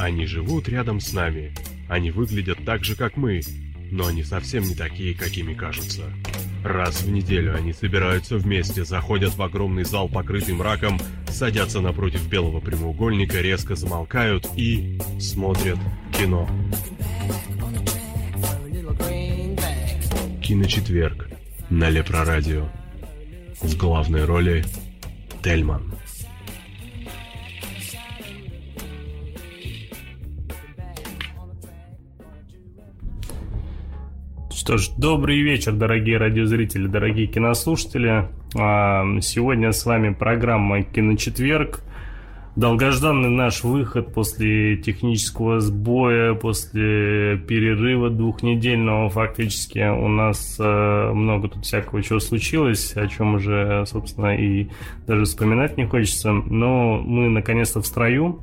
Они живут рядом с нами. Они выглядят так же, как мы, но они совсем не такие, какими кажутся. Раз в неделю они собираются вместе, заходят в огромный зал, покрытый мраком, садятся напротив белого прямоугольника, резко замолкают и смотрят кино. Киночетверг на Лепрорадио. В главной роли Тельман. Что ж, добрый вечер, дорогие радиозрители, дорогие кинослушатели. Сегодня с вами программа «Киночетверг». Долгожданный наш выход после технического сбоя, после перерыва двухнедельного фактически. У нас много тут всякого чего случилось, о чем уже, собственно, и даже вспоминать не хочется. Но мы наконец-то в строю.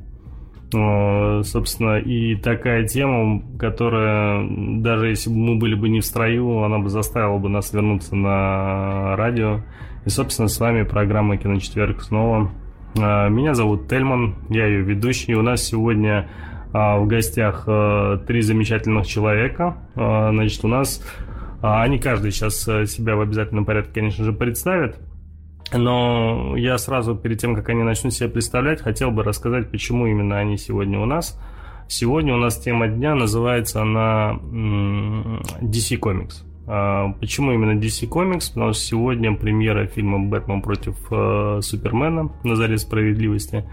Собственно, и такая тема, которая, даже если бы мы были бы не в строю, она бы заставила бы нас вернуться на радио. И, собственно, с вами программа «Киночетверг» снова. Меня зовут Тельман, я ее ведущий. У нас сегодня в гостях три замечательных человека. Значит, у нас... Они каждый сейчас себя в обязательном порядке, конечно же, представят. Но я сразу, перед тем, как они начнут себя представлять, хотел бы рассказать, почему именно они сегодня у нас. Сегодня у нас тема дня, называется она DC Comics. Почему именно DC Comics? Потому что сегодня премьера фильма «Бэтмен против Супермена» на заре справедливости,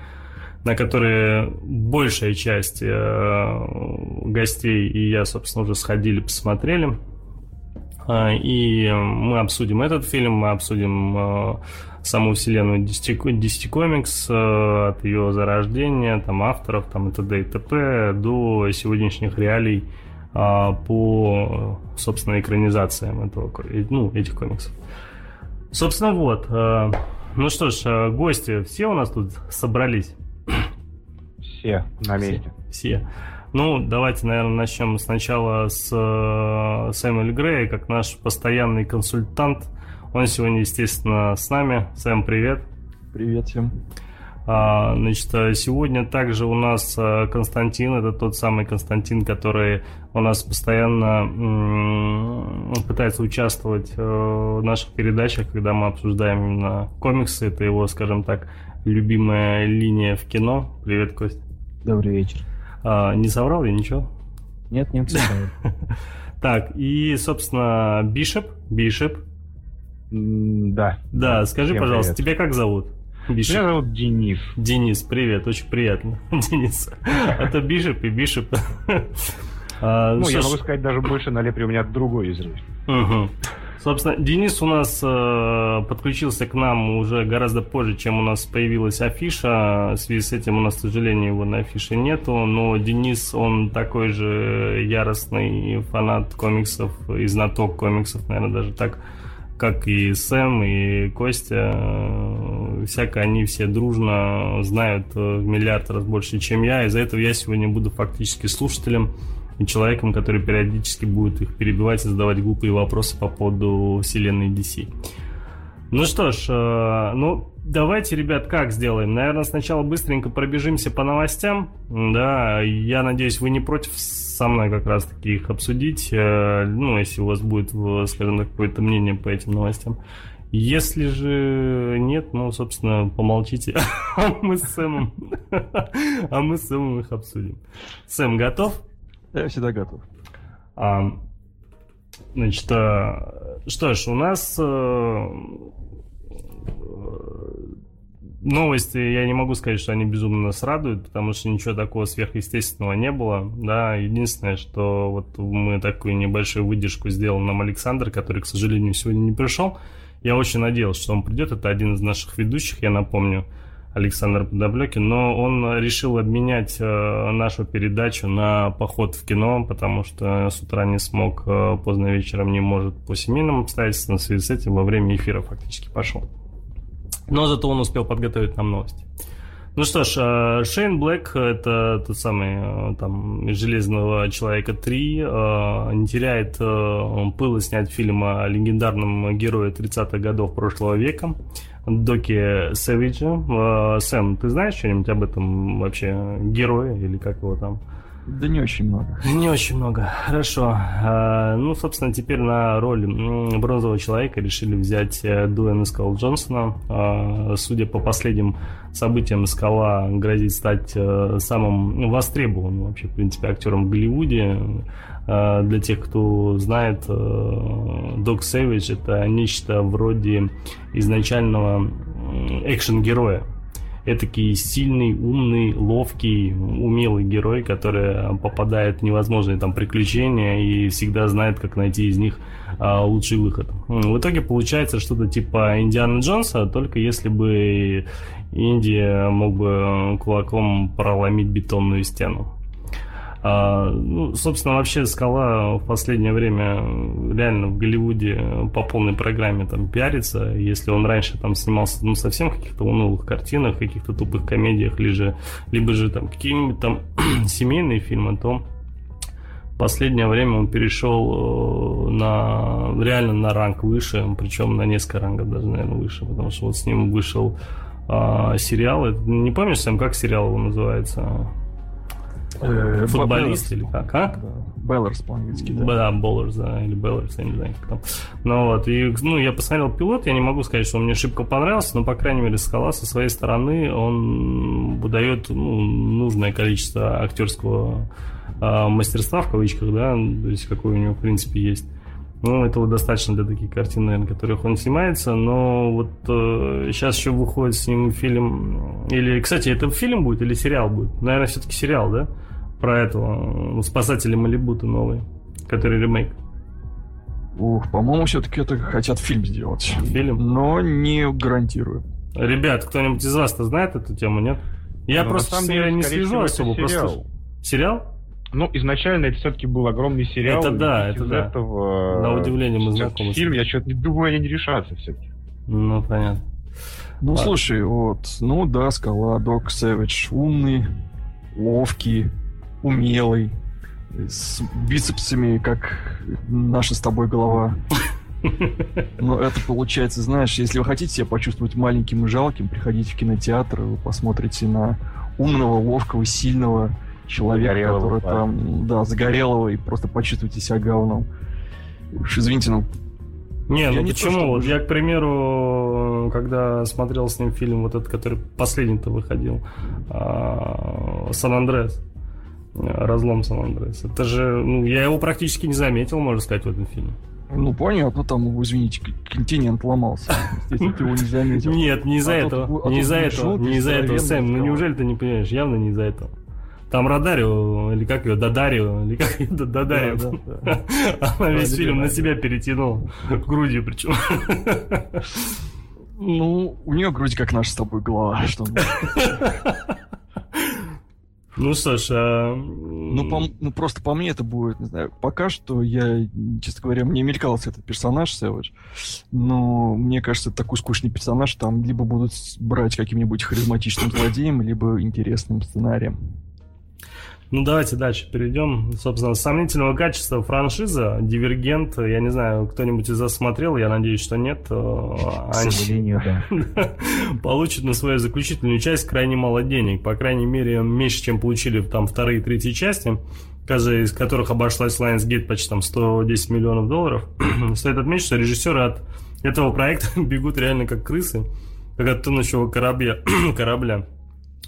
на которые большая часть гостей и я, собственно, уже сходили, посмотрели. И мы обсудим этот фильм, мы обсудим саму вселенную DC Comics от ее зарождения, там, авторов, там, и т.д. и т.п. до сегодняшних реалий по, собственно, экранизациям этого, этих комиксов. Собственно, вот. Ну что ж, гости все у нас тут собрались? Все на месте. Все. Ну, давайте, наверное, начнем сначала с Самаэля Грея, как наш постоянный консультант. Он сегодня, естественно, с нами. Сэм, привет. Привет всем. Значит, сегодня также у нас Константин. Это тот самый Константин, который у нас постоянно пытается участвовать в наших передачах, когда мы обсуждаем именно комиксы. Это его, скажем так, любимая линия в кино. Привет, Кость. Добрый вечер. Не соврал я ничего? Нет, соврал. Так, и, собственно, Бишоп. Да. Да, скажи, пожалуйста, тебя как зовут? Бишоп. Меня зовут Денис. Денис, привет, очень приятно. Денис. Это Бишоп и Бишоп. Ну, я могу сказать, даже больше на лепре у меня другой израиль. Собственно, Денис у нас подключился к нам уже гораздо позже, чем у нас появилась афиша. В связи с этим у нас, к сожалению, его на афише нету. Но Денис, он такой же яростный фанат комиксов и знаток комиксов, наверное, даже так, как и Сэм, и Костя. Всяко они все дружно знают в миллиард раз больше, чем я. Из-за этого я сегодня буду фактически слушателем и человеком, который периодически будет их перебивать и задавать глупые вопросы по поводу вселенной DC. Ну что ж, ну давайте, ребят, как сделаем? Наверное, сначала быстренько пробежимся по новостям. Да, я надеюсь, вы не против со мной как раз-таки их обсудить. Ну, если у вас будет, скажем так, какое-то мнение по этим новостям. Если же нет, ну, собственно, помолчите, а мы с Сэмом их обсудим. Сэм, готов? Я всегда готов. Значит, что ж, у нас новости, я не могу сказать, что они безумно нас радуют, потому что ничего такого сверхъестественного не было. Да, единственное, что вот мы такую небольшую выдержку сделал нам Александр, который, к сожалению, сегодня не пришел. Я очень надеялся, что он придет. Это один из наших ведущих, я напомню, Александр Подоблёкин, но он решил обменять нашу передачу на поход в кино, потому что с утра не смог, поздно вечером не может по семейным обстоятельствам, в связи с этим во время эфира фактически пошел. Но зато он успел подготовить нам новости. Ну что ж, Шейн Блэк, это тот самый там, из «Железного человека 3», не теряет пыла снять фильм о легендарном герое 30-х годов прошлого века, Доки Сэвиджи. Сэм, ты знаешь что-нибудь об этом вообще герое или как его там? Да не очень много. Не очень много. Хорошо. Ну, собственно, теперь на роль Бронзового Человека решили взять Дуэна Скала Джонсона. Судя по последним событиям, Скала грозит стать самым востребованным вообще, в принципе, актером в Голливуде. Для тех, кто знает, Док Сэвидж — это нечто вроде изначального экшен-героя. Этакий сильный, умный, ловкий, умелый герой, который попадает в невозможные там приключения и всегда знает, как найти из них лучший выход. В итоге получается что-то типа Индианы Джонса, только если бы Индия мог бы кулаком проломить бетонную стену. Ну, собственно, вообще Скала в последнее время реально в Голливуде по полной программе там пиарится. Если он раньше там снимался ну, совсем в каких-то унылых картинах, каких-то тупых комедиях, либо же там какие-нибудь там семейные фильмы, то в последнее время он перешел реально на ранг выше, причем на несколько рангов даже, наверное, выше, потому что вот с ним вышел сериал. Не помнишь, Сэм, как сериал его называется? Футболист Ballers. Или как, а? Ballers по-английски, да. Да, Ballers, да, или Ballers, я не знаю, как там. Ну вот, и, ну, я посмотрел пилот, я не могу сказать, что он мне шибко понравился, но, по крайней мере, Скала со своей стороны, он выдает нужное количество актерского мастерства, в кавычках, да, то есть, какое у него, в принципе, есть. Ну, этого достаточно для таких картин, наверное, в которых он снимается, но вот сейчас еще выходит с ним фильм, или, кстати, это фильм будет или сериал будет? Наверное, все-таки сериал, да? Про этого «Спасатели Малибута» новый, который ремейк. По-моему, все-таки это хотят фильм сделать. Фильм? Но не гарантирую. Ребят, кто-нибудь из вас-то знает эту тему, нет? Я просто там не слежу особо. Сериал? Сериал? Ну, изначально это все-таки был огромный сериал. Это да, это да. Этого, на удивление мы знакомы. Фильм, я что-то не думаю, они не решатся все-таки. Ну, понятно. Ну, слушай, да, Скала, Док Сэвидж, умный, ловкий, умелый, с бицепсами, как наша с тобой голова. Но это получается, знаешь, если вы хотите себя почувствовать маленьким и жалким, приходите в кинотеатр, вы посмотрите на умного, ловкого, сильного человека, загорелого, который там, да, загорелого, и просто почувствуйте себя говном. Уж извините, но... Не, я ну не почему? Вот я, к примеру, когда смотрел с ним фильм вот этот, который последний-то выходил, «Сан-Андреас», «Разлом Сан-Андреас», это же... Ну, я его практически не заметил, можно сказать, в этом фильме. Ну, понятно, там, извините, континент ломался. Естественно, ты его не заметил. Нет, не из-за этого. Не из-за этого. Не из-за этого, Сэм. Ну, неужели ты не понимаешь? Явно не из-за этого. Там Радарио, или как ее, Дадарио, или как ее, Дадарио. Да. Она весь фильм на себя перетянула, грудью причем. Ну, у нее грудь как наша с тобой голова. Ну, Саша... Ну, просто по мне это будет, не знаю, пока что я, честно говоря, мне мелькался этот персонаж Сэвидж, но мне кажется, такой скучный персонаж там либо будут брать каким-нибудь харизматичным злодеем, либо интересным сценарием. Ну, давайте дальше перейдем. Собственно, сомнительного качества франшиза «Дивергент». Я не знаю, кто-нибудь из вас смотрел, я надеюсь, что нет. К сожалению, да. Получит на свою заключительную часть крайне мало денег. По крайней мере, меньше, чем получили там вторые и третьи части, каждая из которых обошлась Lionsgate почти там $110 миллионов. Стоит отметить, что режиссеры от этого проекта бегут реально как крысы, как от тонущего корабля.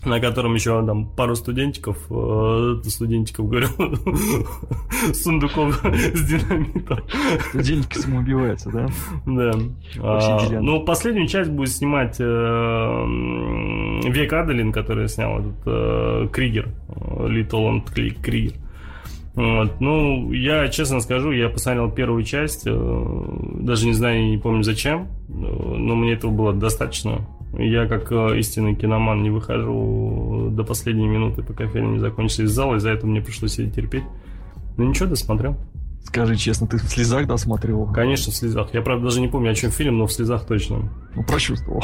На котором еще там пару студентиков, говорю, сундуков с динамитом. Студентики самоубиваются, да? Да. Но последнюю часть будет снимать Век Аделин, который снял этот Кригер, Литл Кригер. Вот. Ну, я честно скажу, я посмотрел первую часть, даже не знаю и не помню зачем, но мне этого было достаточно. Я, как истинный киноман, не выхожу до последней минуты, пока фильм не закончится, из зала, из-за этого мне пришлось сидеть терпеть. Ну ничего, досмотрел. Скажи честно, ты в слезах досмотрел? Конечно, в слезах. Я, правда, даже не помню, о чем фильм, но в слезах точно. Ну, прочувствовал.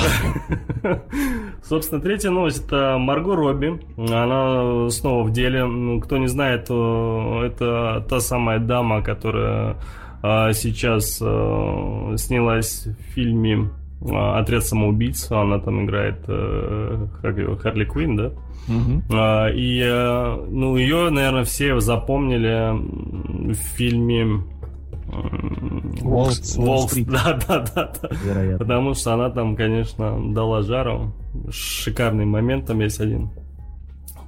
Собственно, третья новость – это Марго Робби. Она снова в деле. Кто не знает, это та самая дама, которая сейчас снялась в фильме «Отряд самоубийц», она там играет Харли Квинн, да? Mm-hmm. И, ну, ее, наверное, все запомнили в фильме Уолл, да. Вероятно. Потому что она там, конечно, дала жару. Шикарный момент там есть один,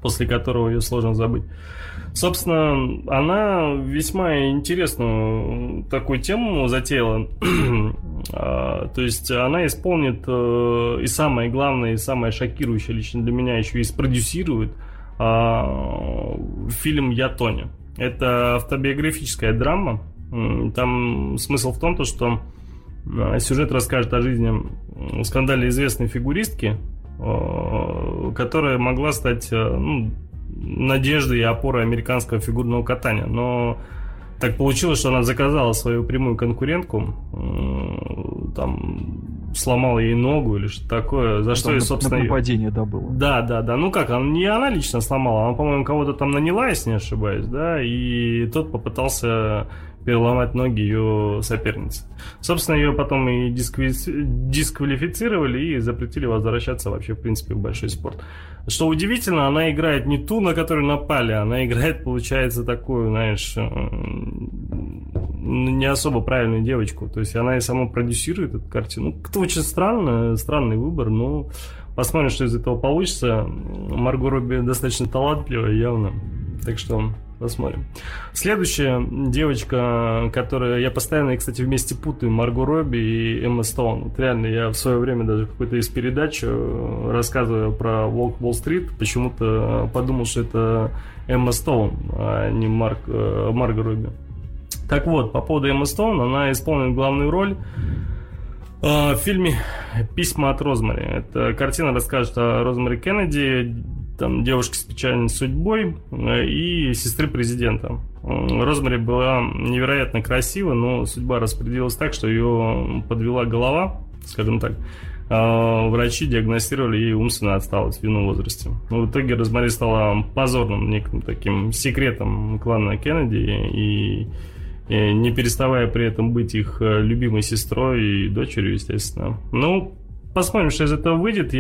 после которого ее сложно забыть. Собственно, она весьма интересную такую тему затеяла. То есть она исполнит и самое главное, и самое шокирующее лично для меня еще и спродюсирует фильм «Я, Тоня». Это автобиографическая драма. Там смысл в том, что сюжет расскажет о жизни скандально известной фигуристки, которая могла стать, ну, надеждой и опорой американского фигурного катания. Но так получилось, что она заказала свою прямую конкурентку, там сломала ей ногу или что-то такое, за что и, собственно... Нападение, да, было. Да. Ну как, не она лично сломала, она, по-моему, кого-то там наняла, если не ошибаюсь, да, и тот попытался переломать ноги ее соперницы. Собственно, ее потом и дисквалифицировали и запретили возвращаться вообще, в принципе, в большой спорт. Что удивительно, она играет не ту, на которую напали, она играет, получается, такую, знаешь, не особо правильную девочку. То есть она и сама продюсирует эту картину. Это очень странно, странный выбор, но посмотрим, что из этого получится. Марго Робби достаточно талантливая, явно. Так что... Посмотрим. Следующая девочка, которая... Я постоянно, кстати, вместе путаю Марго Робби и Эмма Стоун. Вот реально, я в свое время даже в какой-то из передач, рассказывая про «Волк Уолл-стрит», почему-то подумал, что это Эмма Стоун, а не Марго Робби. Так вот, по поводу Эммы Стоун, она исполнит главную роль в фильме «Письма от Розмари». Эта картина расскажет о Розмари Кеннеди, там, девушки с печальной судьбой и сестры президента. Розмари была невероятно красива, но судьба распорядилась так, что ее подвела голова, скажем так. Врачи диагностировали ей умственную отсталость в юном возрасте. Но в итоге Розмари стала позорным неким таким секретом клана Кеннеди и не переставая при этом быть их любимой сестрой и дочерью, естественно. Ну, посмотрим, что из этого выйдет.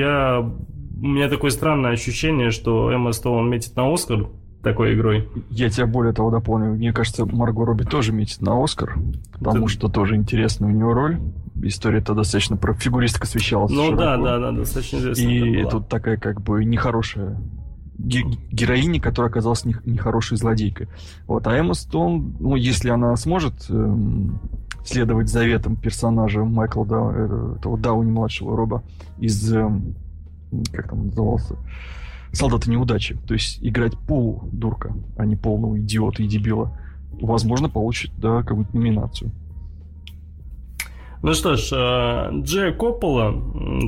У меня такое странное ощущение, что Эмма Стоун метит на Оскар такой игрой. Я тебя более того дополню. Мне кажется, Марго Робби тоже метит на Оскар, потому что тоже интересная у нее роль. История-то достаточно про фигуристок освещалась. Ну да, достаточно известная. И тут такая как бы нехорошая героиня, которая оказалась нехорошей злодейкой. Вот. А Эмма Стоун, ну, если она сможет следовать заветам персонажа Майкла Дауни-младшего, Роба, из... как там назывался, «Солдаты неудачи», то есть играть полудурка, а не полного идиота и дебила, возможно, получит, да, какую-то номинацию. Ну что ж, Джея Коппола,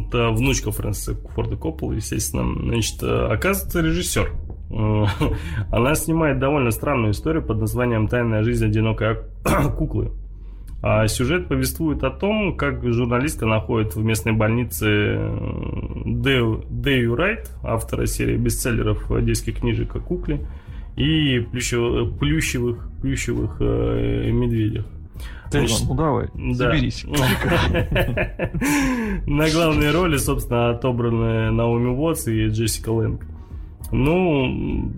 это внучка Фрэнсиса Форда Коппола, естественно, значит, оказывается, режиссер. Она снимает довольно странную историю под названием «Тайная жизнь одинокой куклы». А сюжет повествует о том, как журналистка находит в местной больнице Дэю Райт, автора серии бестселлеров детских книжек о кукле и плющевых медведях. Значит, ну давай, соберись. На главные роли, собственно, отобраны Наоми Уоттс и Джессика Лэнг. Ну...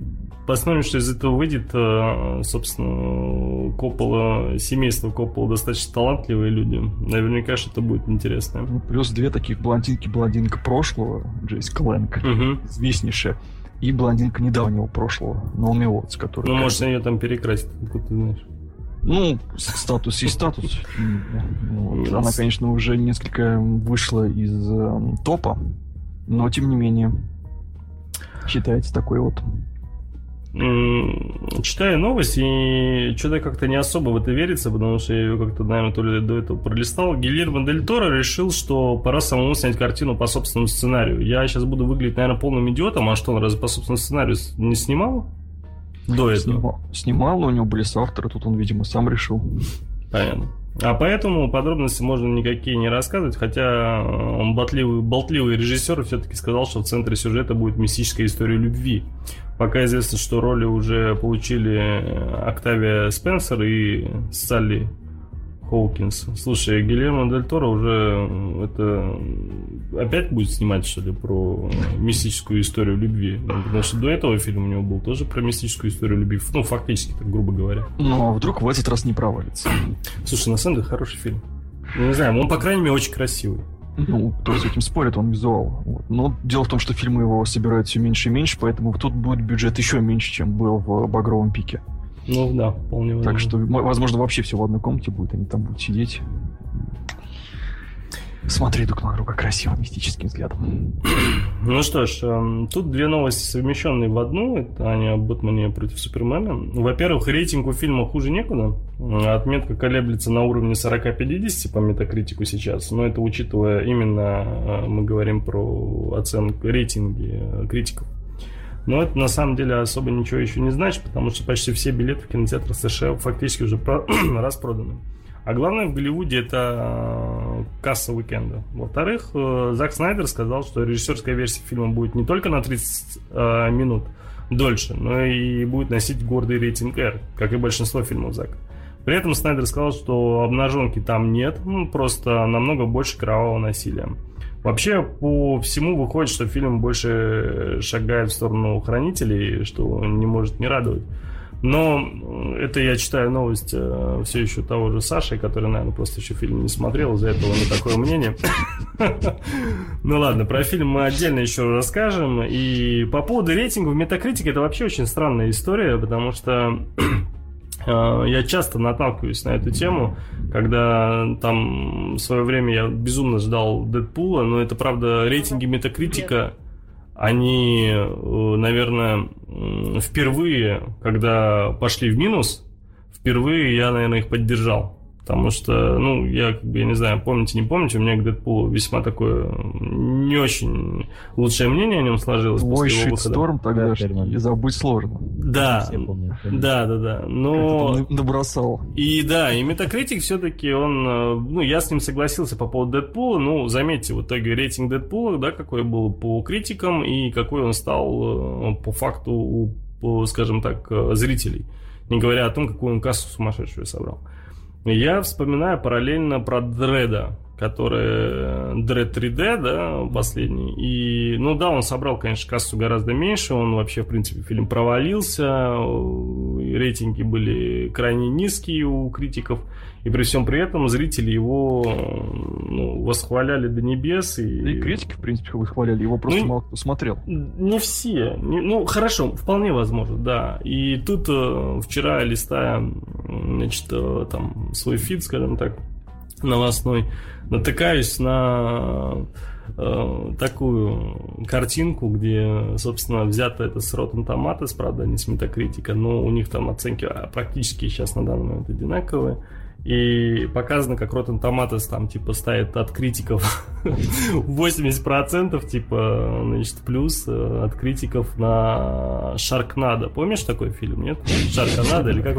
Посмотрим, что из этого выйдет. Собственно, Коппола, семейство Коппола достаточно талантливые люди. Наверняка что-то будет интересное. Ну, плюс две таких блондинки-блондинка прошлого, Джессика Лэнг, известнейшая, и блондинка недавнего прошлого, Наоми Уоттс, которая... Ну, может, ее там перекрасит, откуда ты знаешь. Ну, статус и статус. Она, конечно, уже несколько вышла из топа, но, тем не менее, считается такой вот... Читаю новость, и что-то как-то не особо в это верится, потому что я ее как-то, наверное, то ли до этого пролистал. Гильермо дель Торо решил, что пора самому снять картину по собственному сценарию. Я сейчас буду выглядеть, наверное, полным идиотом. А что, он разве по собственному сценарию не снимал? До этого? Снимал, но у него были соавторы, тут он, видимо, сам решил. Понятно. А поэтому подробности можно никакие не рассказывать, хотя он болтливый режиссер все-таки сказал, что в центре сюжета будет мистическая история любви. Пока известно, что роли уже получили Октавия Спенсер и Салли Хоукинс. Слушай, Гильермо дель Торо уже это опять будет снимать, что ли, про мистическую историю любви? Потому что до этого фильм у него был тоже про мистическую историю любви. Ну, фактически, так грубо говоря. Но вдруг в этот раз не провалится. Слушай, на самом деле хороший фильм. Не знаю, он, по крайней мере, очень красивый. Ну, кто с этим спорит, он визуал. Вот. Но дело в том, что фильмы его собирают все меньше и меньше, поэтому тут будет бюджет еще меньше, чем был в «Багровом пике». Ну да, вполне возможно. Так что, возможно, вообще все в одной комнате будет, они там будут сидеть, смотреть друг на друга красивым мистическим взглядом. Ну что ж, тут две новости, совмещенные в одну. Это они о Бэтмене против Супермена. Во-первых, рейтинг у фильма хуже некуда. Отметка колеблется на уровне 40-50 по Metacritic сейчас. Но это учитывая именно, мы говорим про оценку, рейтинги критиков. Но это на самом деле особо ничего еще не значит, потому что почти все билеты в кинотеатрах США фактически уже распроданы. А главное в Голливуде это касса уикенда. Во-вторых, Зак Снайдер сказал, что режиссерская версия фильма будет не только на 30 минут дольше, но и будет носить гордый рейтинг R, как и большинство фильмов Зака. При этом Снайдер сказал, что обнаженки там нет, просто намного больше кровавого насилия. Вообще, по всему выходит, что фильм больше шагает в сторону хранителей, что не может не радовать. Но это я читаю новость все еще того же Саши, который, наверное, просто еще фильм не смотрел, из-за этого на такое мнение. Ну ладно, про фильм мы отдельно еще расскажем. И по поводу рейтинга в Metacritic это вообще очень странная история, потому что... Я часто наталкиваюсь на эту тему, когда там в свое время я безумно ждал Дэдпула, но это правда рейтинги Метакритика, они, наверное, впервые, когда пошли в минус, впервые я, наверное, их поддержал. Потому что, ну, я не знаю, помните, не помните, у меня к Дэдпулу весьма такое не очень лучшее мнение о нем сложилось. Ой, шит-сторм тогда, и забыть сложно. Да, да. Но... Набросал. И да, и Metacritic все-таки он... Ну, я с ним согласился по поводу Дэдпула. Ну, заметьте, в итоге рейтинг Дэдпула, да, какой был по критикам и какой он стал по факту у, скажем так, зрителей. Не говоря о том, какую он кассу сумасшедшую собрал. Я вспоминаю параллельно про Дреда, который Дред 3D, да, последний. И, ну да, он собрал, конечно, кассу гораздо меньше. Он вообще, в принципе, фильм провалился. Рейтинги были крайне низкие у критиков. И при всем при этом зрители его, ну, восхваляли до небес. И критики, в принципе, восхваляли. Его просто мало кто смотрел. Не все. Ну, хорошо, вполне возможно, да. И тут вчера, листая, значит, там, свой фид, скажем так, новостной, натыкаюсь на такую картинку, где, собственно, взято это с Rotten Tomatoes, правда, не с Metacritic, но у них там оценки практически сейчас на данный момент одинаковые. И показано, как Rotten Tomatoes там, типа, ставит от критиков 80%, типа, значит, плюс от критиков на Sharknado. Помнишь такой фильм, нет? Sharknado или как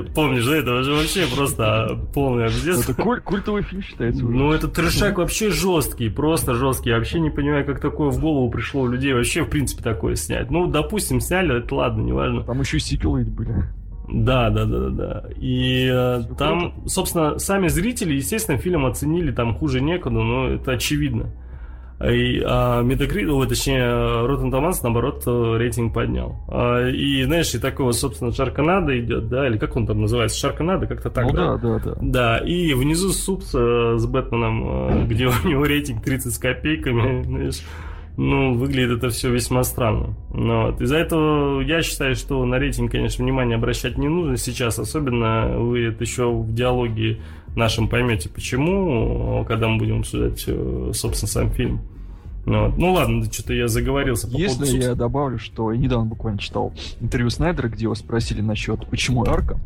он? Помнишь, да? Это же вообще просто полный объект. Это культовый фильм считается. Ну, это трешак вообще жесткий, просто жесткий. Я вообще не понимаю, как такое в голову пришло у людей вообще, в принципе, такое снять. Ну, допустим, сняли, это ладно, неважно. Там еще и сиквелы были. Да. И там, собственно, сами зрители, естественно, фильм оценили там хуже некуда, но это очевидно. А Metacritic, точнее, Rotten Tomatoes, наоборот, рейтинг поднял. И, знаешь, и такого, собственно, Sharknado идет, да, или как он там называется, Sharknado, как-то так, ну, да. Да, и внизу суп с Бэтменом, где у него рейтинг 30 с копейками, знаешь. Ну, выглядит это все весьма странно. Вот. Из-за этого я считаю, что на рейтинг, конечно, внимания обращать не нужно сейчас. Особенно вы это еще в диалоге нашем поймете, почему, когда мы будем обсуждать, собственно, сам фильм. Вот. Ну ладно, что-то я заговорился по поводу... Если я добавлю, что я недавно буквально читал интервью Снайдера, где его спросили насчет «почему Арка?»,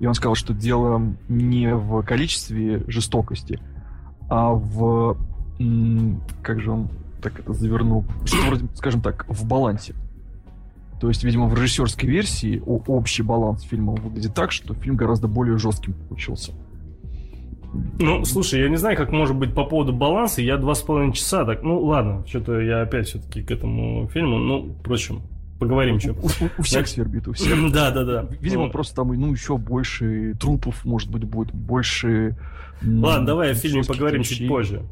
и он сказал, что дело не в количестве жестокости, а в... Как же он... так это завернул, что вроде, скажем так, в балансе. То есть, видимо, в режиссерской версии общий баланс фильма выглядит так, что фильм гораздо более жестким получился. Ну, слушай, я не знаю, как может быть по поводу баланса. Я 2,5 часа так... Ну, ладно, что-то я опять все-таки к этому фильму. Ну, впрочем, Поговорим еще. У всех свербит, у всех. Да. Видимо, просто там, еще больше трупов, может быть, будет больше... Ладно, давай о фильме поговорим чуть позже.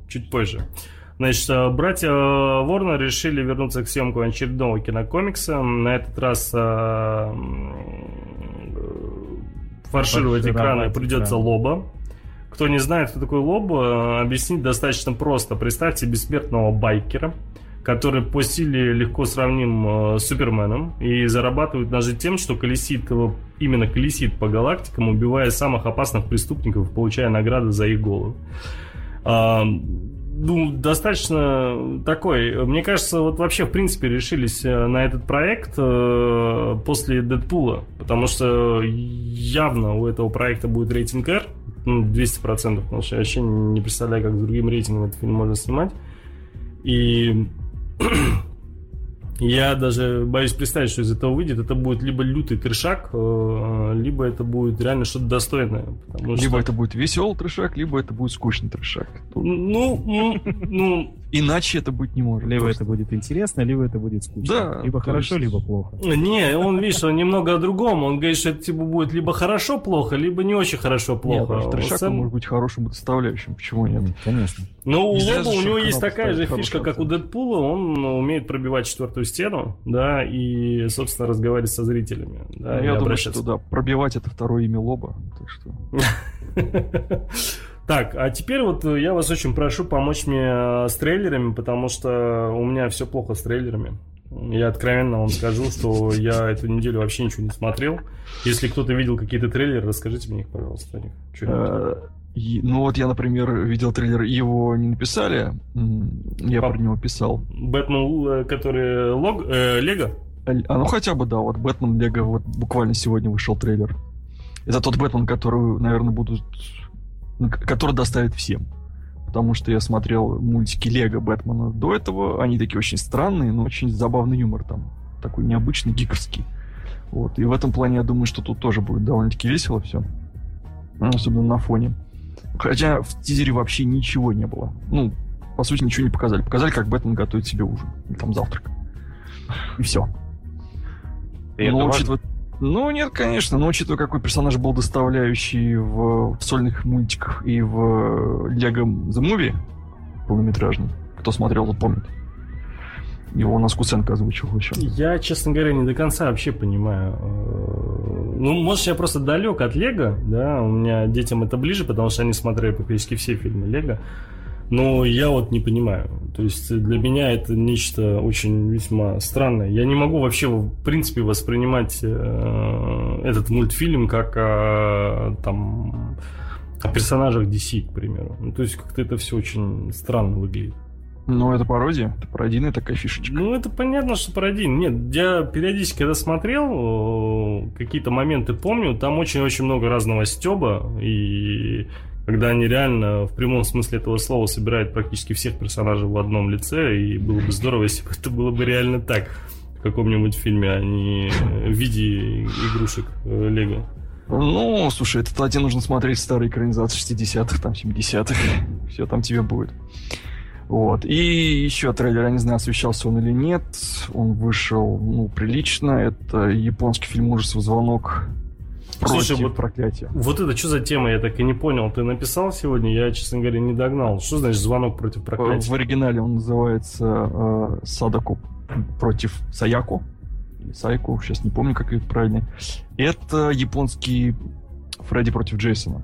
Значит, братья Ворнер решили вернуться к съемку очередного кинокомикса. На этот раз фаршировать экраны придется Лоба. Кто не знает, кто такой Лоба, объяснить достаточно просто. Представьте бессмертного байкера, который по силе легко сравним с Суперменом и зарабатывает даже тем, что колесит по галактикам, убивая самых опасных преступников, получая награды за их голову. Достаточно такой. Мне кажется, вот вообще, в принципе, решились на этот проект после Дэдпула, потому что явно у этого проекта будет рейтинг R, 200%, потому что я вообще не представляю, как с другим рейтингом этот фильм можно снимать. И я даже боюсь представить, что из этого выйдет. Это будет либо лютый трешак, либо это будет реально что-то достойное. Это будет веселый трешак, либо это будет скучный трешак. Иначе это быть не может. Либо это будет интересно, либо это будет скучно. Да, либо хорошо, либо плохо. Не, он, видишь, он немного о другом. Он говорит, что это типа будет либо хорошо-плохо, либо не очень хорошо-плохо. Нет, трешак может быть хорошим доставляющим. Почему нет? Конечно. Но у Лоба, у него есть такая же фишка, как у Дэдпула. Он умеет пробивать четвертую стену, да, и, собственно, разговаривать со зрителями. Да, я думаю, что да, пробивать — это второе имя Лоба. Так что... Так, а теперь вот я вас очень прошу помочь мне с трейлерами, потому что у меня все плохо с трейлерами. Я откровенно вам скажу, что я эту неделю вообще ничего не смотрел. Если кто-то видел какие-то трейлеры, расскажите мне их, пожалуйста, о них. Вот я, например, видел трейлер, его не написали, я про него писал. Бэтмен, который Лего? Хотя бы, да, вот Бэтмен Лего, вот буквально сегодня вышел трейлер. Это тот Бэтмен, который, наверное, который доставит всем. Потому что я смотрел мультики Лего Бэтмена до этого. Они такие очень странные, но очень забавный юмор там. Такой необычный, гиковский. Вот. И в этом плане, я думаю, что тут тоже будет довольно-таки весело все. Особенно на фоне. Хотя в тизере вообще ничего не было. По сути, ничего не показали. Показали, как Бэтмен готовит себе ужин. Или там завтрак. И все. Нет, конечно, но учитывая, какой персонаж был доставляющий в сольных мультиках и в Лего The Movie полнометражный, кто смотрел, тот помнит. Его у нас Куценко озвучивал еще. Я, честно говоря, не до конца вообще понимаю. Может, я просто далек от Лего, да, у меня детям это ближе, потому что они смотрели практически все фильмы Лего. Но я вот не понимаю. То есть для меня это нечто очень весьма странное. Я не могу вообще, в принципе, воспринимать этот мультфильм как о персонажах DC, к примеру. То есть как-то это все очень странно выглядит. Это пародия. Это пародийная такая фишечка. Это понятно, что пародийная. Нет, я периодически, когда смотрел, какие-то моменты помню, там очень-очень много разного стёба и... когда они реально в прямом смысле этого слова собирают практически всех персонажей в одном лице, и было бы здорово, если бы это было бы реально так в каком-нибудь фильме, а не в виде игрушек Лего. Слушай, это тебе нужно смотреть старые экранизации 60-х, там 70-х, все там тебе будет. Вот, и еще трейлер, я не знаю, освещался он или нет, он вышел, прилично, это японский фильм ужасов «Звонок». Слушай, вот это что за тема, я так и не понял. Ты написал сегодня, я, честно говоря, не догнал. Что значит «Звонок против проклятия»? В оригиналя он называется «Садаку против Саяку». Сайку, сейчас не помню, как это правильно. Это японский «Фредди против Джейсона»,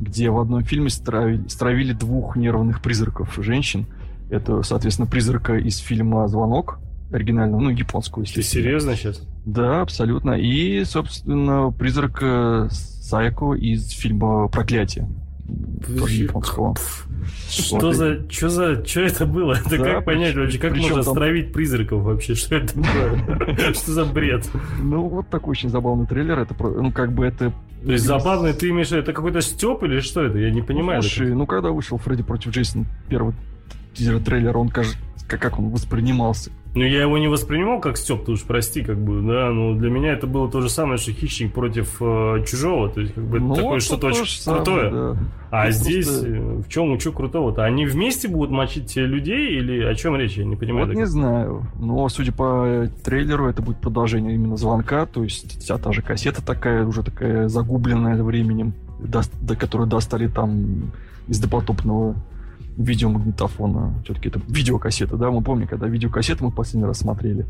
где в одном фильме стравили двух нервных призраков женщин. Это, соответственно, призрака из фильма «Звонок» оригинального, японского. Ты серьезно сейчас? Да, абсолютно. И, собственно, призрак Сайко из фильма «Проклятие». Японского. Что это было? Это как понять вообще? Как можно стравить призраков вообще? Что это было? Что за бред? Вот такой очень забавный трейлер. Это, это... То есть забавный, ты имеешь в виду, это какой-то стёб или что это? Я не понимаю. Слушай, когда вышел «Фредди против Джейсона», первый тизер-трейлер, он, кажется, как он воспринимался? Ну, я его не воспринимал как Стёп, ты уж прости, как бы, да, но для меня это было то же самое, что «Хищник против Чужого», то есть, как бы, ну, такое что-то очень крутое. Да. А это здесь просто... в чем учу крутого-то? Они вместе будут мочить людей или о чем речь? Я не понимаю. Вот так. Не знаю, но, судя по трейлеру, это будет продолжение именно «Звонка», то есть вся та же кассета такая, уже такая загубленная временем, которую достали там из допотопного видеомагнитофона. Все-таки это видеокассета, да? Мы помним, когда видеокассеты мы в последний раз смотрели.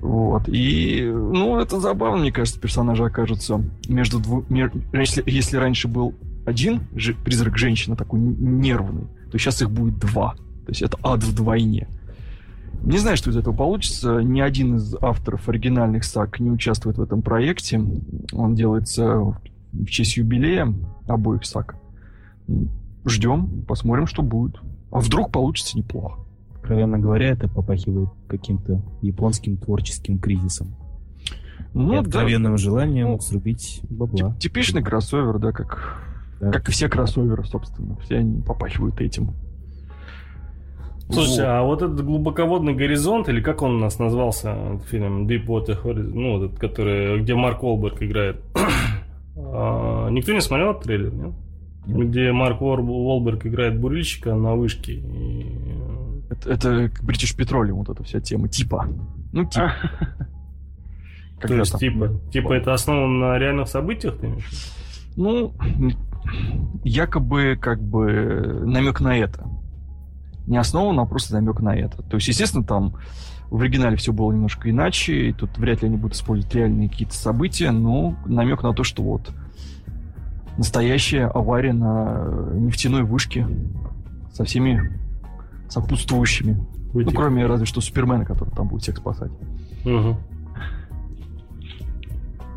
Вот. И, ну, это забавно, мне кажется, персонажи окажутся между двумя... Если раньше был один призрак женщины такой нервный, то сейчас их будет два. То есть это ад вдвойне. Не знаю, что из этого получится. Ни один из авторов оригинальных саг не участвует в этом проекте. Он делается в честь юбилея обоих саг. Ждем, посмотрим, что будет. А вдруг получится неплохо. Откровенно говоря, это попахивает каким-то японским творческим кризисом. Ну, и откровенным желанием срубить бабла. Типичный кроссовер, да, как и все кроссоверы, собственно. Все они попахивают этим. Слушай, а вот этот глубоководный горизонт, или как он у нас назвался, фильм Deepwater Horizon, ну, этот, который, где Марк Уолберг играет. Никто не смотрел этот трейлер, нет? Где Марк Уолберг играет бурильщика на вышке. И... Это British Petroleum, вот эта вся тема. Типа. Ну, типа. То есть, типа это основано на реальных событиях, ты имеешь в виду? Ну, якобы, как бы, намек на это. Не основано, а просто намек на это. То есть, естественно, там в оригинале все было немножко иначе, и тут вряд ли они будут использовать реальные какие-то события, но намек на то, что вот настоящая авария на нефтяной вышке со всеми сопутствующими. Ну, кроме разве что Супермена, который там будет всех спасать. Угу.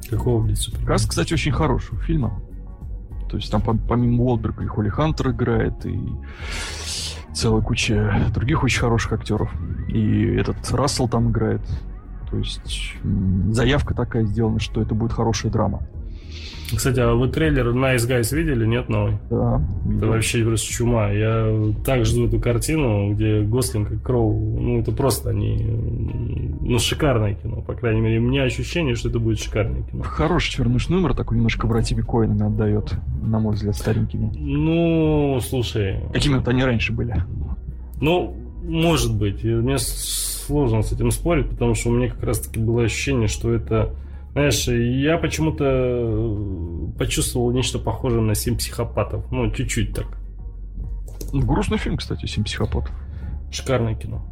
Какого, блядь, Супермена? Каз, кстати, очень хорошего фильма. То есть там помимо Уолберга и Холли Хантер играет, и целая куча других очень хороших актеров. И этот Рассел там играет. То есть заявка такая сделана, что это будет хорошая драма. Кстати, а вы трейлер Nice Guys видели, нет, новый? Да. Это вообще просто чума. Я так жду эту картину, где Гослинг и Кроу, ну, это просто они... Ну, шикарное кино, по крайней мере. У меня ощущение, что это будет шикарное кино. Хороший черныш номер, такой немножко братьями Коэнами отдает, на мой взгляд, старенькими. Ну, слушай... Какими-то они раньше были. Ну, может быть. Мне сложно с этим спорить, потому что у меня как раз-таки было ощущение, что это... Знаешь, я почему-то почувствовал нечто похожее на «Семь психопатов». Ну, чуть-чуть так. Грустный фильм, кстати, «Семь психопатов». Шикарное кино.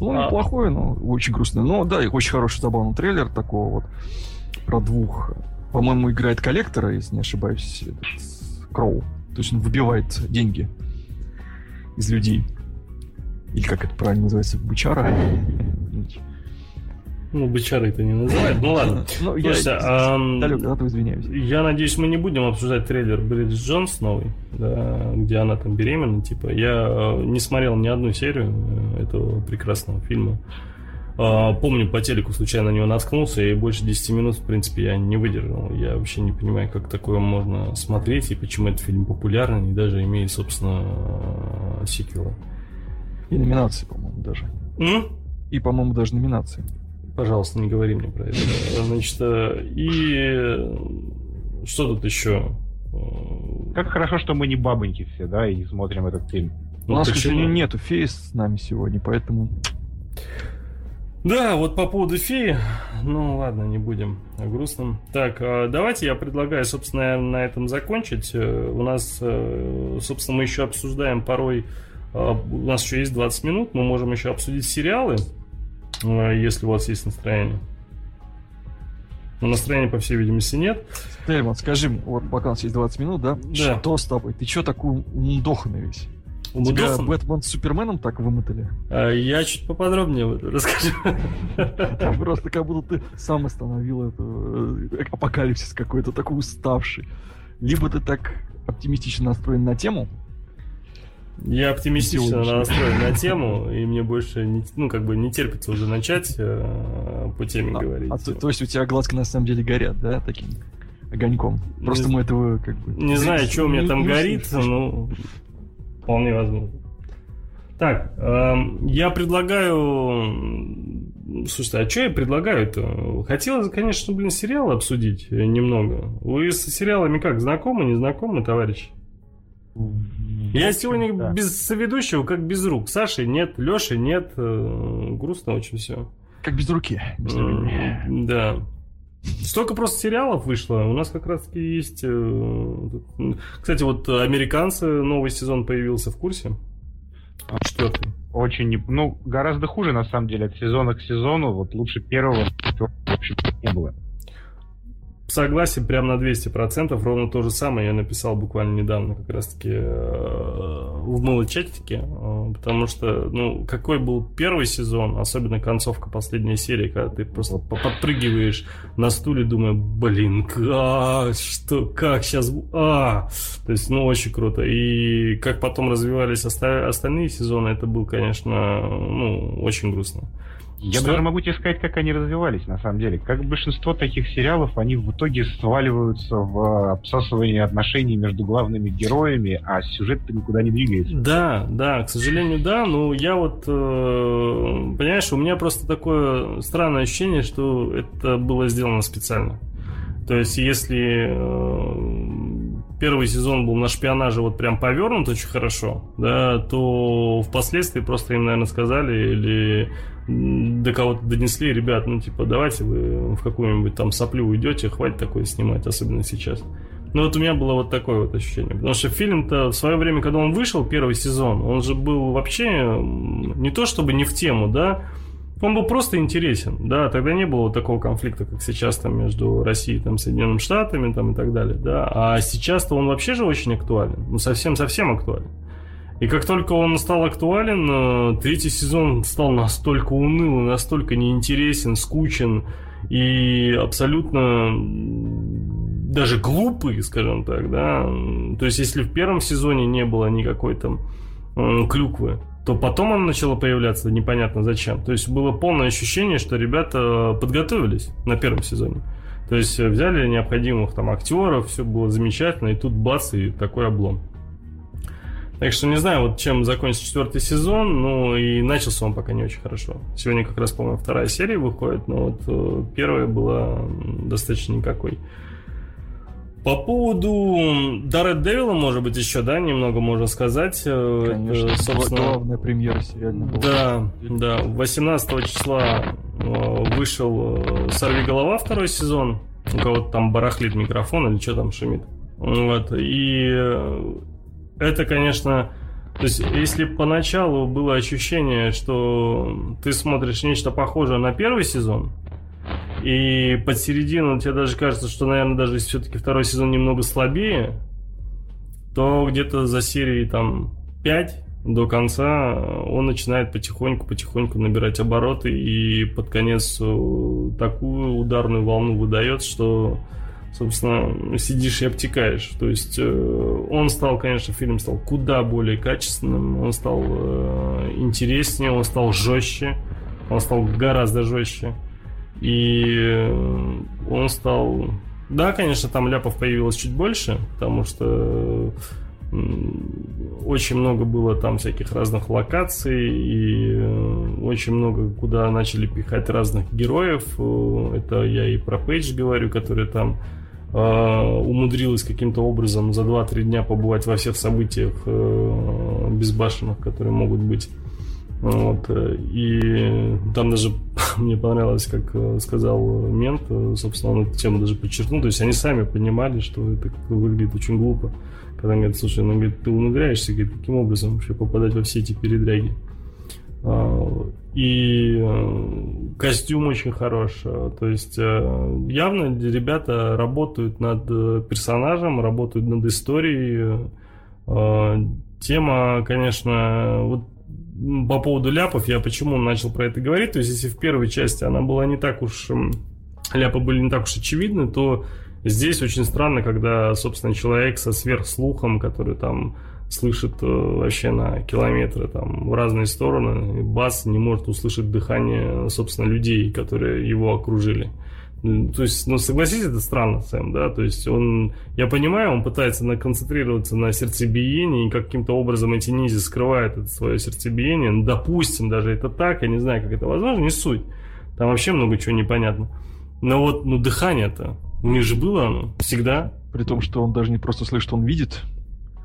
Ну, неплохое, но очень грустное. Но да, очень хороший забавный трейлер такого вот. Про двух. По-моему, играет коллектора, если не ошибаюсь, Кроу. То есть он выбивает деньги из людей. Или как это правильно называется? Бычара. Ну, бычары это не называют. Ну, ладно. Ну, я извиняюсь. Я надеюсь, мы не будем обсуждать трейлер Бриджит Джонс новый, да, где она там беременна, типа. Я не смотрел ни одну серию этого прекрасного фильма. Помню, по телеку случайно на него наткнулся, и больше 10 минут, в принципе, я не выдержал. Я вообще не понимаю, как такое можно смотреть, и почему этот фильм популярный, и даже имеет, собственно, сиквелы. И номинации, по-моему, даже. И, по-моему, даже номинации. Пожалуйста, не говори мне про это. Значит, и что тут еще? Как хорошо, что мы не бабоньки все, да, и не смотрим этот фильм. У нас, к сожалению, нету феи с нами сегодня, поэтому... Да, вот по поводу феи, ну ладно, не будем о грустном. Так, давайте я предлагаю, собственно, на этом закончить. У нас, собственно, мы еще обсуждаем порой... У нас еще есть 20 минут, мы можем еще обсудить сериалы. Если у вас есть настроение. Но настроения, по всей видимости, нет. Тельман, скажи, вот пока у нас есть 20 минут, да? Да. Что с тобой? Ты чё такой умдоханный весь? Тебя Бэтмен с Суперменом так вымотали? Я чуть поподробнее расскажу. Просто как будто ты сам остановил апокалипсис какой-то, такой уставший. Либо ты так оптимистично настроен на тему. Я оптимистично настроен на тему, и мне больше не терпится уже начать по теме говорить. То есть у тебя глазки на самом деле горят, да, таким огоньком? Просто мы этого как бы... Не знаю, что у меня там горит, но вполне возможно. Так, я предлагаю... Слушайте, а что я предлагаю-то? Хотелось, конечно, сериалы обсудить немного. Вы с сериалами как, знакомы, не знакомы, товарищи? Я сегодня да. без соведущего, как без рук. Саши нет, Лёши нет. Грустно очень все. Как без руки. Без да. Столько просто сериалов вышло. У нас как раз таки есть... Кстати, вот «Американцы», новый сезон появился, в курсе? Четвертый. Очень, ну, гораздо хуже, на самом деле, от сезона к сезону. Вот лучше первого, в общем-то, не было. Согласен, прям на 200%. Ровно то же самое я написал буквально недавно, как раз-таки в мылочатике. Потому что, ну, какой был первый сезон, особенно концовка последней серии, когда ты просто подпрыгиваешь на стуле, думая, блин, что, как сейчас... То есть, ну, очень круто. И как потом развивались остальные сезоны, это было, конечно, ну, очень грустно. Я даже могу тебе сказать, как они развивались, на самом деле. Как большинство таких сериалов, они в итоге сваливаются в обсасывание отношений между главными героями, а сюжет-то никуда не двигается. Да, да, к сожалению, да. Но я вот, понимаешь, у меня просто такое странное ощущение, что это было сделано специально. То есть, если первый сезон был на шпионаже вот прям повернут очень хорошо, да, то впоследствии просто им, наверное, сказали или... до кого-то донесли, ребят, ну, типа, давайте вы в какую-нибудь там соплю уйдете, хватит такое снимать, особенно сейчас. Ну, вот у меня было вот такое вот ощущение. Потому что фильм-то в свое время, когда он вышел, первый сезон, он же был вообще не то чтобы не в тему, да, он был просто интересен, да, тогда не было вот такого конфликта, как сейчас там между Россией, там, Соединенными Штатами, там, и так далее, да, а сейчас-то он вообще же очень актуален, ну, совсем-совсем актуален. И как только он стал актуален, третий сезон стал настолько унылым, настолько неинтересен, скучен и абсолютно даже глупый, скажем так, да. То есть, если в первом сезоне не было никакой там клюквы, то потом она начала появляться непонятно зачем. То есть, было полное ощущение, что ребята подготовились на первом сезоне. То есть, взяли необходимых там актеров, все было замечательно, и тут бац, и такой облом. Так что не знаю, вот чем закончится четвертый сезон, ну и начался он пока не очень хорошо. Сегодня как раз, по-моему, вторая серия выходит, но вот первая была достаточно никакой. По поводу Дэдпула, может быть, еще, да, немного можно сказать. Конечно, это, собственно... главная премьера сериального года. Да, да, 18 числа вышел «Сорвиголова» второй сезон. У кого-то там барахлит микрофон или что там шумит. Вот, и... Это, конечно, то есть, если поначалу было ощущение, что ты смотришь нечто похожее на первый сезон, и под середину тебе даже кажется, что, наверное, даже если все-таки второй сезон немного слабее, то где-то за серией там 5 до конца он начинает потихоньку-потихоньку набирать обороты и под конец такую ударную волну выдает, что... Собственно, сидишь и обтекаешь. То есть он стал, конечно, фильм стал куда более качественным, он стал интереснее, он стал жестче, он стал гораздо жестче. И он стал... Да, конечно, там ляпов появилось чуть больше, потому что очень много было там всяких разных локаций, и очень много куда начали пихать разных героев. Это я и про Пейдж говорю, который там умудрилась каким-то образом за 2-3 дня побывать во всех событиях безбашенных, которые могут быть. Вот. И там даже мне понравилось, как сказал мент, собственно, он эту тему даже подчеркнул. То есть они сами понимали, что это выглядит очень глупо. Когда он говорит, слушай, ну, говорит, ты умудряешься, говорит, каким образом вообще попадать во все эти передряги. И костюм очень хорош. То есть явно ребята работают над персонажем, работают над историей. Тема, конечно, вот по поводу ляпов, я почему начал про это говорить. То есть если в первой части она была не так уж... Ляпы были не так уж очевидны, то здесь очень странно, когда, собственно, человек со сверхслухом, который там слышит вообще на километры там, в разные стороны, и бац, не может услышать дыхание, собственно, людей, которые его окружили. То есть, ну, согласитесь, это странно, Сэм, да? То есть он, я понимаю, он пытается концентрироваться на сердцебиении и каким-то образом эти ниндзя скрывают это свое сердцебиение. Ну, допустим, даже это так, я не знаю, как это возможно, не суть. Там вообще много чего непонятно. Но вот, ну, дыхание-то, у них же было оно, всегда. При том, что он даже не просто слышит, он видит.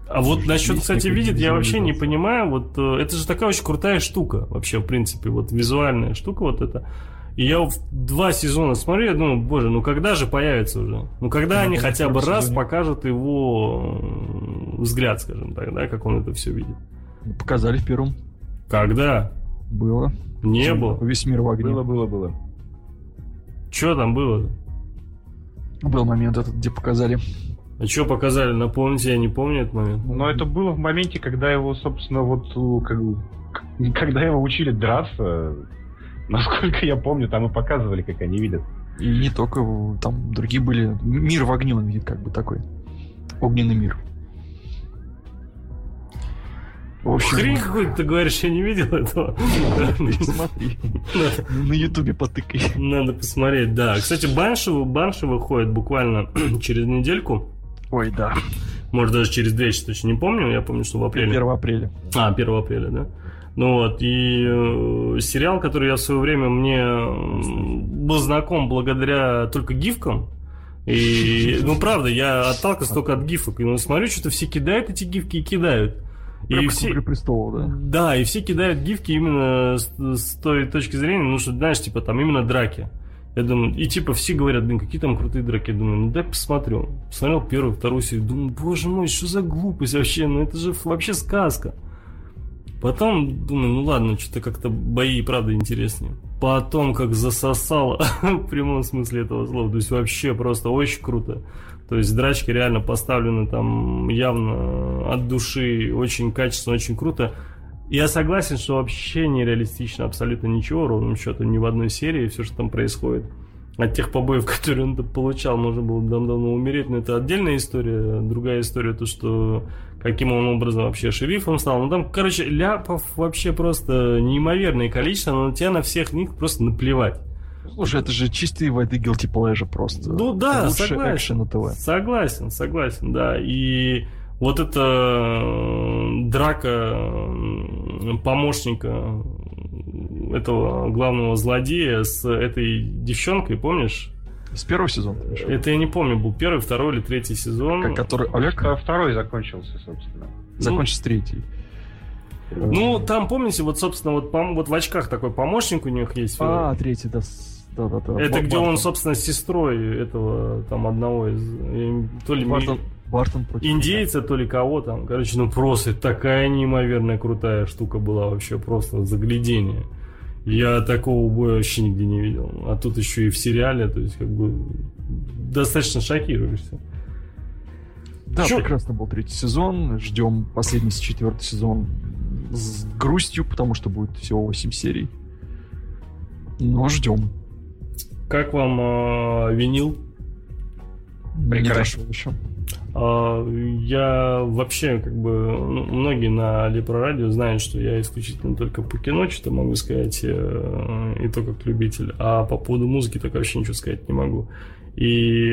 А вот насчет, кстати, видит, я вообще не понимаю. Вот это же такая очень крутая штука вообще, в принципе, вот визуальная штука вот эта. И я в 2 сезона смотрю, я думаю, боже, ну когда же появится уже? Ну когда они хотя бы раз покажут его взгляд, скажем так, да, как он это все видит? Показали в первом. Когда? Было. Не было. Весь мир в огне. Было. Че там было? Был момент этот, где показали. А что показали? Напомните, я не помню этот момент. Но это было в моменте, когда его, собственно, вот... когда его учили драться, насколько я помню, там и показывали, как они видят. И не только, там другие были... Мир в огне он видит, как бы такой. Огненный мир. В общем... Хрень какой-то, ты говоришь, я не видел этого. Смотри. На ютубе потыкай. Надо посмотреть, да. Кстати, Банши выходит буквально через недельку. Ой, да. Может, даже через 2 точно не помню. Я помню, что в апреле. 1 апреля. 1 апреля, да. Ну вот, и сериал, который я в свое время мне был знаком благодаря только гифкам. И, ну, правда, я отталкивался только от гифок. И ну, смотрю, что-то все кидают эти гифки и кидают. И все... престолов, да? Да, и все кидают гифки именно с той точки зрения, ну, что, знаешь, типа, там именно драки. Я думаю, и типа все говорят, блин, какие там крутые драки. Я думаю, ну дай посмотрю. Посмотрел 1-2 серию, думаю, боже мой, что за глупость вообще, ну это же вообще сказка. Потом думаю, ну ладно, что-то как-то бои и правда интереснее. Потом как засосало, в прямом смысле этого слова, то есть вообще просто очень круто. То есть драчки реально поставлены там явно от души, очень качественно, очень круто. Я согласен, что вообще нереалистично абсолютно ничего, ровным счетом ни в одной серии, все, что там происходит. От тех побоев, которые он получал, можно было давно умереть, но это отдельная история. Другая история, то что каким он образом вообще шерифом стал. Ну там, короче, ляпов вообще просто неимоверное количество, но тебя на всех них просто наплевать. Слушай, это же чистые воды guilty pleasure просто. Ну да, лучше согласен. На ТВ. Согласен, да. И вот эта драка помощника этого главного злодея с этой девчонкой, помнишь? С 1 сезона? Это я не помню, был 1, 2 или 3 сезон. Который... А 2 закончился, собственно. Закончился 3. Ну, там, помните, вот, собственно, вот в очках такой помощник у них есть. А, 3, да. Да. Это где он, собственно, с сестрой этого, там, одного из... То ли Бартон против индейца, то ли кого там. Короче, ну, просто такая неимоверная крутая штука была вообще, просто заглядение. Я такого боя вообще нигде не видел. А тут еще и в сериале, то есть, как бы, достаточно шокируешься. Да, прекрасно был 3 сезон. Ждем последний 4 сезон с грустью, потому что будет всего 8 серий. Но ждем. Как вам винил? Прекрасно. Я вообще, как бы, ну, многие на Лепро Радио знают, что я исключительно только по кино что-то могу сказать, и то как любитель. А по поводу музыки так вообще ничего сказать не могу. И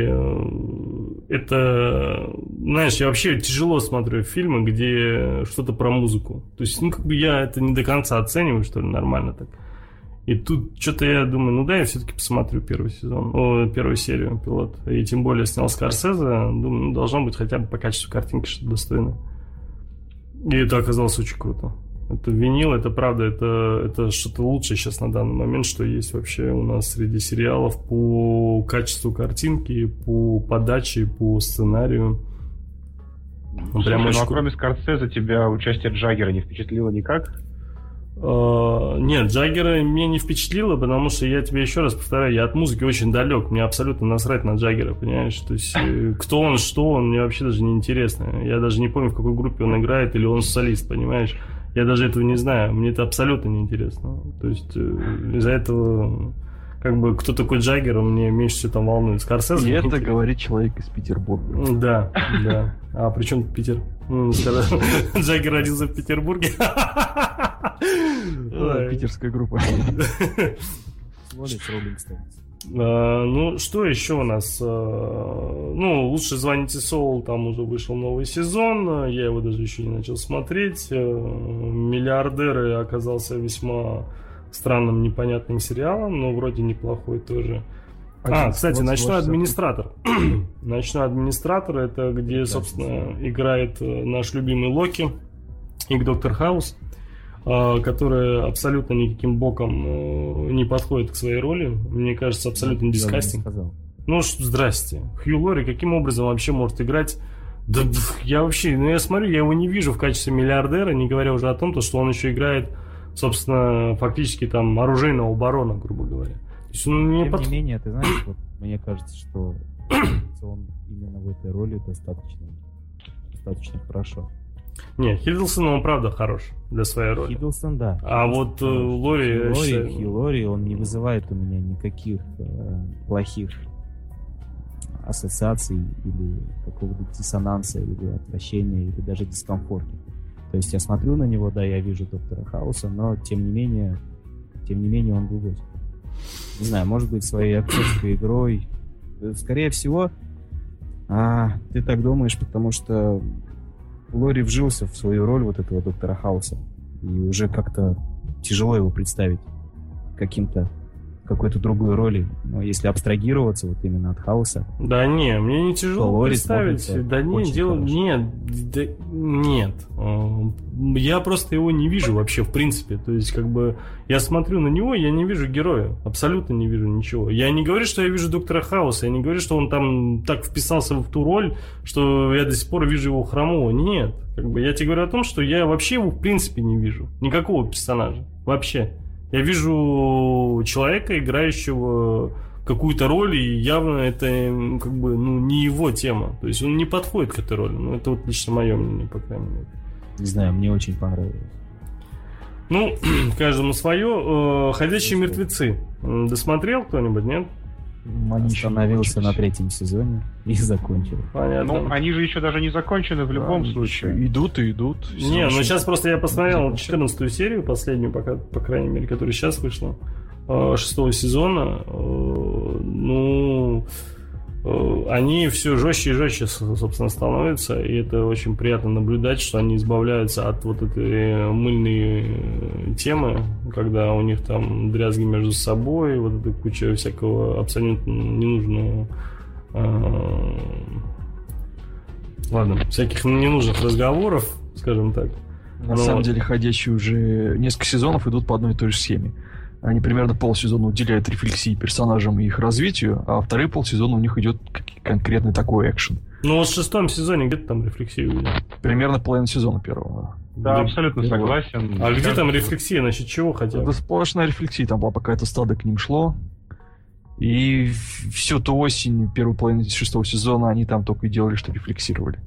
это, знаешь, я вообще тяжело смотрю фильмы, где что-то про музыку. То есть, ну, как бы я это не до конца оцениваю, что ли, нормально так. И тут что-то я думаю, ну да, я все-таки посмотрю 1 серию пилот. И тем более снял Скорсезе, думаю, ну, должно быть хотя бы по качеству картинки что-то достойное. И это оказалось очень круто. Это винил, это правда, это что-то лучшее сейчас на данный момент, что есть вообще у нас среди сериалов по качеству картинки, по подаче, по сценарию. Прям очень... Ну, а кроме Скорсезе тебя участие Джаггера не впечатлило никак? Нет, Джаггера меня не впечатлило, потому что я тебе еще раз повторяю, я от музыки очень далек, мне абсолютно насрать на Джаггера, понимаешь? То есть кто он, что он, мне вообще даже не интересно. Я даже не помню, в какой группе он играет или он солист, понимаешь? Я даже этого не знаю, мне это абсолютно не интересно. То есть из-за этого, как бы, кто такой Джаггер, мне меньше всего там волнует. Скорсезе. И это говорит человек из Петербурга. Да. А при чем Питер? Джаггер родился в Петербурге. Питерская группа. Смотрите, Роллинг Стоунс. Ну, что еще у нас? Ну, «Лучше звоните Солу», там уже вышел новый сезон, я его даже еще не начал смотреть. «Миллиардеры» оказался весьма странным, непонятным сериалом, но вроде неплохой тоже. Кстати, «Ночной администратор». «Ночной администратор» — это где, собственно, играет наш любимый Локи и Доктор Хаус, которые абсолютно никаким боком не подходят к своей роли. Мне кажется, абсолютно дискастинг. Ну, здрасте. Хью Лори каким образом вообще может играть? Да я вообще, я смотрю, я его не вижу в качестве миллиардера, не говоря уже о том, что он еще играет, собственно, фактически там оружейного барона, грубо говоря. То есть, Тем не менее, ты знаешь, вот, мне кажется, что он именно в этой роли достаточно хорошо. Не, Хиддлсон, он правда хорош для своей роли. Хиддлсон, да. А вот Лори... Хью Лори, он не вызывает у меня никаких плохих ассоциаций или какого-то диссонанса, или отвращения, или даже дискомфорта. То есть я смотрю на него, да, я вижу Доктора Хауса, но тем не менее он выводит. Не знаю, может быть, своей актерской игрой. Скорее всего, ты так думаешь, потому что Лори вжился в свою роль вот этого Доктора Хауса. И уже как-то тяжело его представить какой-то другой роли. Но если абстрагироваться вот именно от Хауса... Да не, мне не тяжело представить. Да не, нет. Я просто его не вижу вообще в принципе. То есть я смотрю на него, я не вижу героя. Абсолютно не вижу ничего. Я не говорю, что я вижу Доктора Хауса. Я не говорю, что он там так вписался в ту роль, что я до сих пор вижу его хромого. Нет. Я тебе говорю о том, что я вообще его в принципе не вижу. Никакого персонажа. Вообще. Я вижу человека, играющего какую-то роль, и явно это не его тема. То есть он не подходит к этой роли. Ну, это вот лично мое мнение, по крайней мере. Не знаю, мне очень понравилось. Ну, каждому свое. «Ходячие мертвецы». Досмотрел кто-нибудь, нет? Они остановился на третьем сезоне и закончил. Понятно. Ну, они же еще даже не закончены в любом случае. Идут. Не, сейчас просто я посмотрел 14-ю серию, последнюю, пока, по крайней мере, которая сейчас вышла, 6-го сезона. Они все жестче и жестче, собственно, становятся, и это очень приятно наблюдать, что они избавляются от вот этой мыльной темы, когда у них там дрязги между собой, вот эта куча всякого абсолютно ненужного... Ладно, всяких ненужных разговоров, скажем так. На самом деле, «Ходячие» уже несколько сезонов идут по одной и той же схеме. Они примерно полсезона уделяют рефлексии персонажам и их развитию, а вторые полсезона у них идет конкретный такой экшен. Ну, вот в 6-м сезоне где-то там рефлексия будет. Примерно половина сезона первого. Да, абсолютно согласен. А где там рефлексия? Насчет чего хотя бы? Это сплошная рефлексия. Там была какая-то стадо к ним шло. И всю ту осень, первую половину 6-го сезона, они там только и делали, что рефлексировали.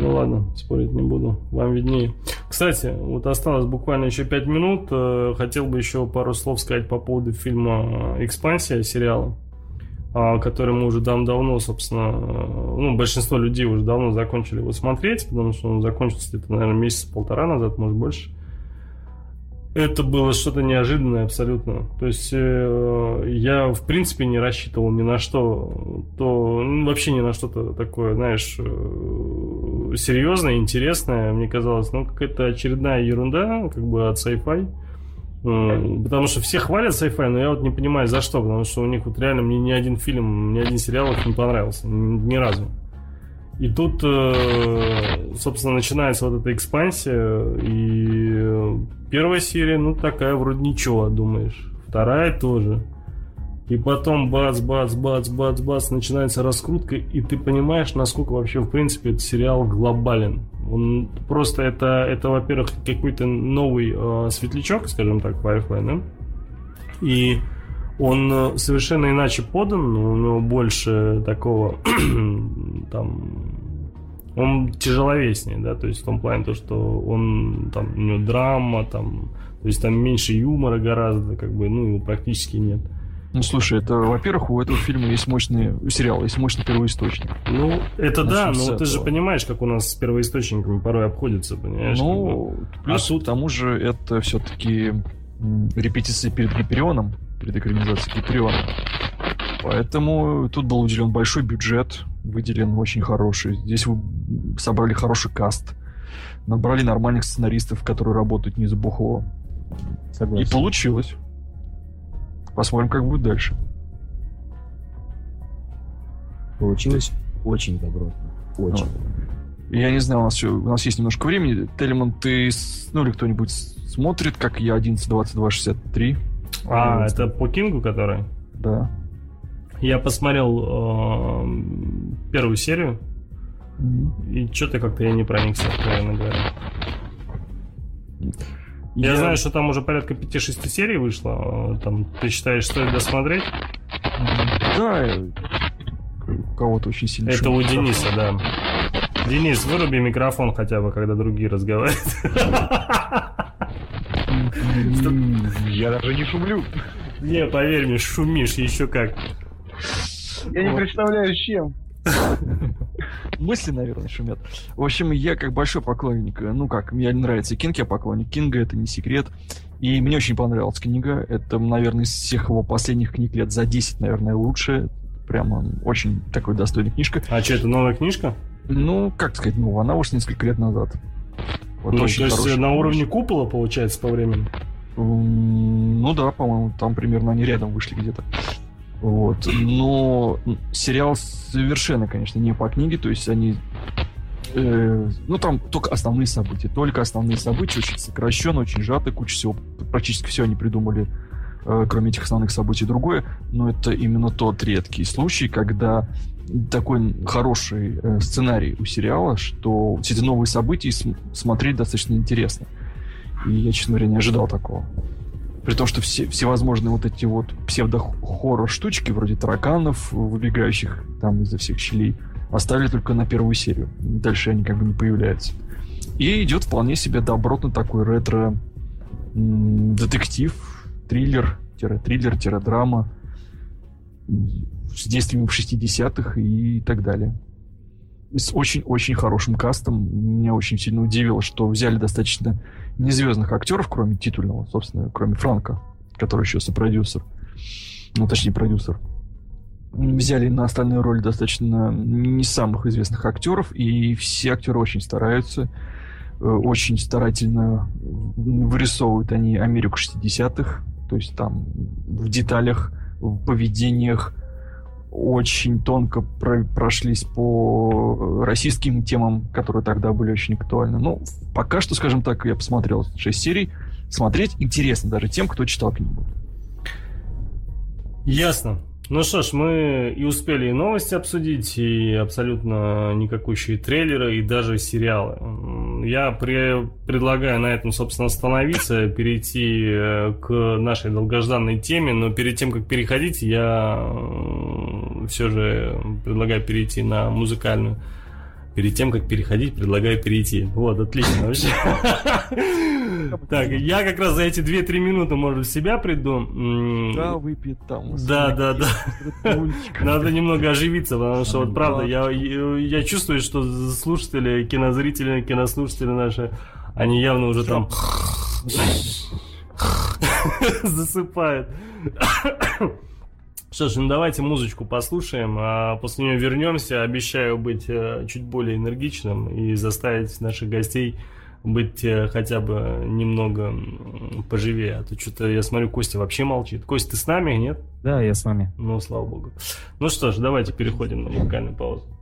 Ну ладно, спорить не буду, вам виднее. Кстати, вот осталось буквально еще 5 минут. Хотел бы еще пару слов сказать по поводу фильма «Экспансия», сериала, который мы уже давно, собственно, большинство людей уже давно закончили его смотреть, потому что он закончился где-то, наверное, месяца-полтора назад, может, больше. Это было что-то неожиданное абсолютно. То есть я, в принципе, не рассчитывал ни на что. Вообще ни на что-то такое, знаешь, серьезное, интересное. Мне казалось, какая-то очередная ерунда, от sci-fi. Потому что все хвалят sci-fi, но я вот не понимаю, за что. Потому что у них вот реально мне ни один фильм, ни один сериал их не понравился. Ни разу. И тут, собственно, начинается вот эта экспансия, и первая серия, такая вроде ничего, думаешь. Вторая тоже. И потом бац, начинается раскрутка, и ты понимаешь, насколько вообще, в принципе, этот сериал глобален. Он просто это во-первых, какой-то новый светлячок, скажем так, Wi-Fi, да? И он совершенно иначе подан, у него больше такого, он тяжеловеснее, да, то есть в том плане то, что он, у него драма, то есть там меньше юмора гораздо, его практически нет. Ну, слушай, это, во-первых, у этого фильма есть мощный первоисточник. Ну, это да, но ты же понимаешь, как у нас с первоисточниками порой обходится, понимаешь? Ну, плюс к тому же это все-таки репетиции перед Гиперионом, предэкранизацией Гипериона. Поэтому тут был выделен большой бюджет, выделен очень хороший. Здесь вы собрали хороший каст, набрали нормальных сценаристов, которые работают не за бухло. Согласен. И получилось. Посмотрим, как будет дальше. Получилось очень добротно. Очень. Ну, я не знаю, у нас есть немножко времени. Тельман, ты, ну или кто-нибудь смотрит, как я 11-22-63? А, это по Кингу, который? Да. Я посмотрел первую серию, и что-то как-то я не проникся, откровенно говоря. Я знаю, что там уже порядка 5-6 серий вышло. Там, ты считаешь, стоит досмотреть? Да, у кого-то очень сильно. Это у Дениса, да. Денис, выруби микрофон хотя бы, когда другие разговаривают. Я даже не шумлю. Не, поверь мне, шумишь еще как. Я не представляю, с чем. Мысли, наверное, шумят. В общем, я как большой поклонник, ну как, мне нравится Кинг, я поклонник Кинга, это не секрет. И мне очень понравилась книга. Это, наверное, из всех его последних книг лет за 10, наверное, лучшая. Прямо очень такой достойная книжка. А что, это новая книжка? Ну, как сказать, ну, она уж несколько лет назад. Вот ну, очень то есть на уровне купола, получается, по времени? Ну да, по-моему, там примерно они рядом вышли где-то. Вот. Но сериал совершенно, конечно, не по книге, то есть они... ну, там только основные события, очень сокращенно, очень сжато, куча всего, практически все они придумали, кроме этих основных событий, другое. Но это именно тот редкий случай, когда такой хороший сценарий у сериала, что все эти новые события смотреть достаточно интересно. И я, честно говоря, не ожидал такого. При том, что всевозможные вот эти вот псевдо-хоррор-штучки, вроде тараканов, выбегающих там из-за всех щелей, оставили только на первую серию. Дальше они как бы не появляются. И идет вполне себе добротно такой ретро-детектив, триллер-драма с действиями в 60-х и так далее. С очень-очень хорошим кастом. Меня очень сильно удивило, что взяли достаточно незвездных актеров, кроме титульного, собственно, кроме Франка, который еще сопродюсер. Ну, точнее, продюсер. Взяли на остальную роль достаточно не самых известных актеров, и все актеры очень стараются. Очень старательно вырисовывают они Америку 60-х. То есть там в деталях, в поведениях очень тонко прошлись по российским темам, которые тогда были очень актуальны. Ну, пока что, скажем так, я посмотрел 6 серий. Смотреть интересно даже тем, кто читал книгу. Ясно. Ну что ж, мы и успели и новости обсудить, и абсолютно никакущие трейлеры, и даже сериалы. Я предлагаю на этом, собственно, остановиться, перейти к нашей долгожданной теме, но перед тем, как переходить, я все же предлагаю перейти на музыкальную. Перед тем, как переходить, предлагаю перейти. Вот, отлично вообще. Так, я как раз за эти 2-3 минуты, может, в себя приду. Да, выпьет там. Да. Надо немного оживиться, потому что, вот правда, я чувствую, что слушатели, кинозрители, кинослушатели наши, они явно уже там засыпают. Что ж, ну давайте музычку послушаем, а после нее вернемся. Обещаю быть чуть более энергичным и заставить наших гостей быть хотя бы немного поживее. А то что-то, я смотрю, Костя вообще молчит. Костя, ты с нами, нет? Да, я с вами. Ну, слава богу. Ну что ж, давайте переходим на музыкальную паузу.